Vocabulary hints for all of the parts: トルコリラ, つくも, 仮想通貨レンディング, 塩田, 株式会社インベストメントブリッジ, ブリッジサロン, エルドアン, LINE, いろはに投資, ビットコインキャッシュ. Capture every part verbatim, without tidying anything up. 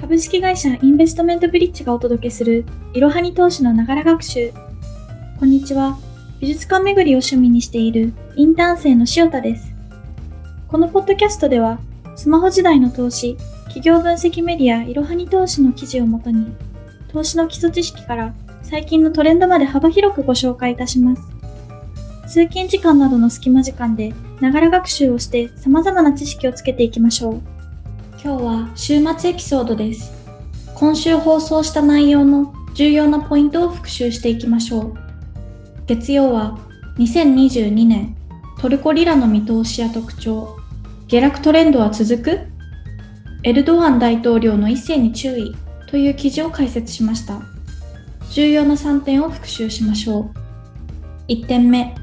株式会社インベストメントブリッジがお届けするいろはに投資のながら学習。こんにちは。美術館巡りを趣味にしているインターン生の塩田です。このポッドキャストではスマホ時代の投資、企業分析メディアいろはに投資の記事をもとに投資の基礎知識から最近のトレンドまで幅広くご紹介いたします。通勤時間などの隙間時間でながら学習をして様々な知識をつけていきましょう。今日は週末エピソードです。今週放送した内容の重要なポイントを復習していきましょう。月曜はにせんにじゅうにねんトルコリラの見通しや特徴、下落トレンドは続く？エルドアン大統領の一世に注意という記事を解説しました。重要なさんてんを復習しましょう。いってんめ、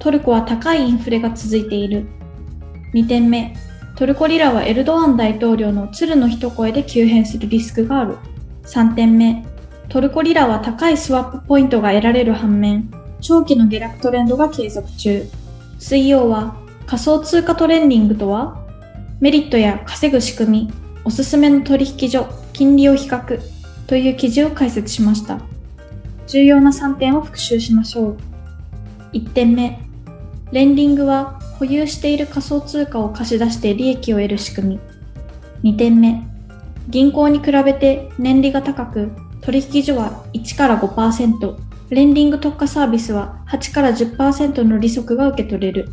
トルコは高いインフレが続いている。にてんめ、トルコリラはエルドアン大統領の鶴の一声で急変するリスクがある。さんてんめ、トルコリラは高いスワップポイントが得られる反面、長期の下落トレンドが継続中。水曜は仮想通貨トレンディングとは、メリットや稼ぐ仕組み、おすすめの取引所、金利を比較という記事を解説しました。重要なさんてんを復習しましょう。いってんめ、レンディングは保有している仮想通貨を貸し出して利益を得る仕組み。にてんめ、銀行に比べて年利が高く、取引所はいちからごパーセント、レンディング特化サービスははちからじゅっパーセントの利息が受け取れる。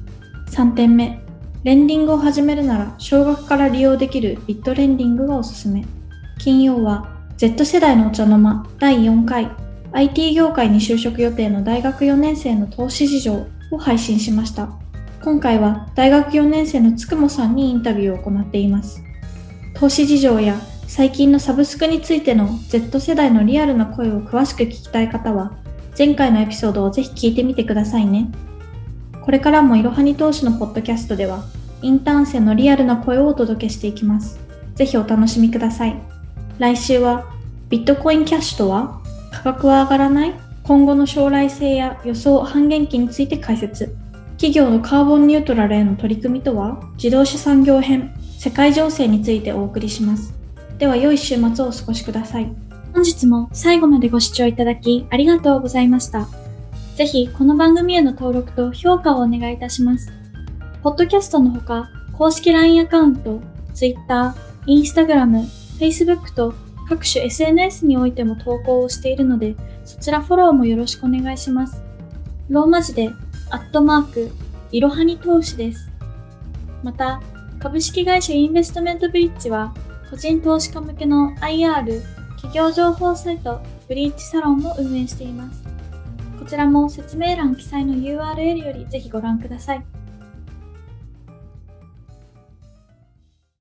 さんてんめ、レンディングを始めるなら少額から利用できるビットレンディングがおすすめ。金曜は Z 世代のお茶の間だいよんかい、アイティー 業界に就職予定の大学よねんせいの投資事情を配信しました。今回は大学よねんせいのつくもさんにインタビューを行っています。投資事情や最近のサブスクについての Z 世代のリアルな声を詳しく聞きたい方は、前回のエピソードをぜひ聞いてみてくださいね。これからもいろはに投資のポッドキャストでは、インターン生のリアルな声をお届けしていきます。ぜひお楽しみください。来週は、ビットコインキャッシュとは、価格は上がらない？今後の将来性や予想半減期について解説。企業のカーボンニュートラルへの取り組みとは、自動車産業編、世界情勢についてお送りします。では良い週末をお過ごしください。本日も最後までご視聴いただきありがとうございました。ぜひこの番組への登録と評価をお願いいたします。ポッドキャストのほか、公式 ライン アカウント、Twitter、Instagram、Facebook と各種 エスエヌエス においても投稿をしているので、そちらフォローもよろしくお願いします。ローマ字でアットマークいろはに投資です。また、株式会社インベストメントブリッジは個人投資家向けの アイアール 企業情報サイトブリッジサロンも運営しています。こちらも説明欄記載の ユーアールエル よりぜひご覧ください。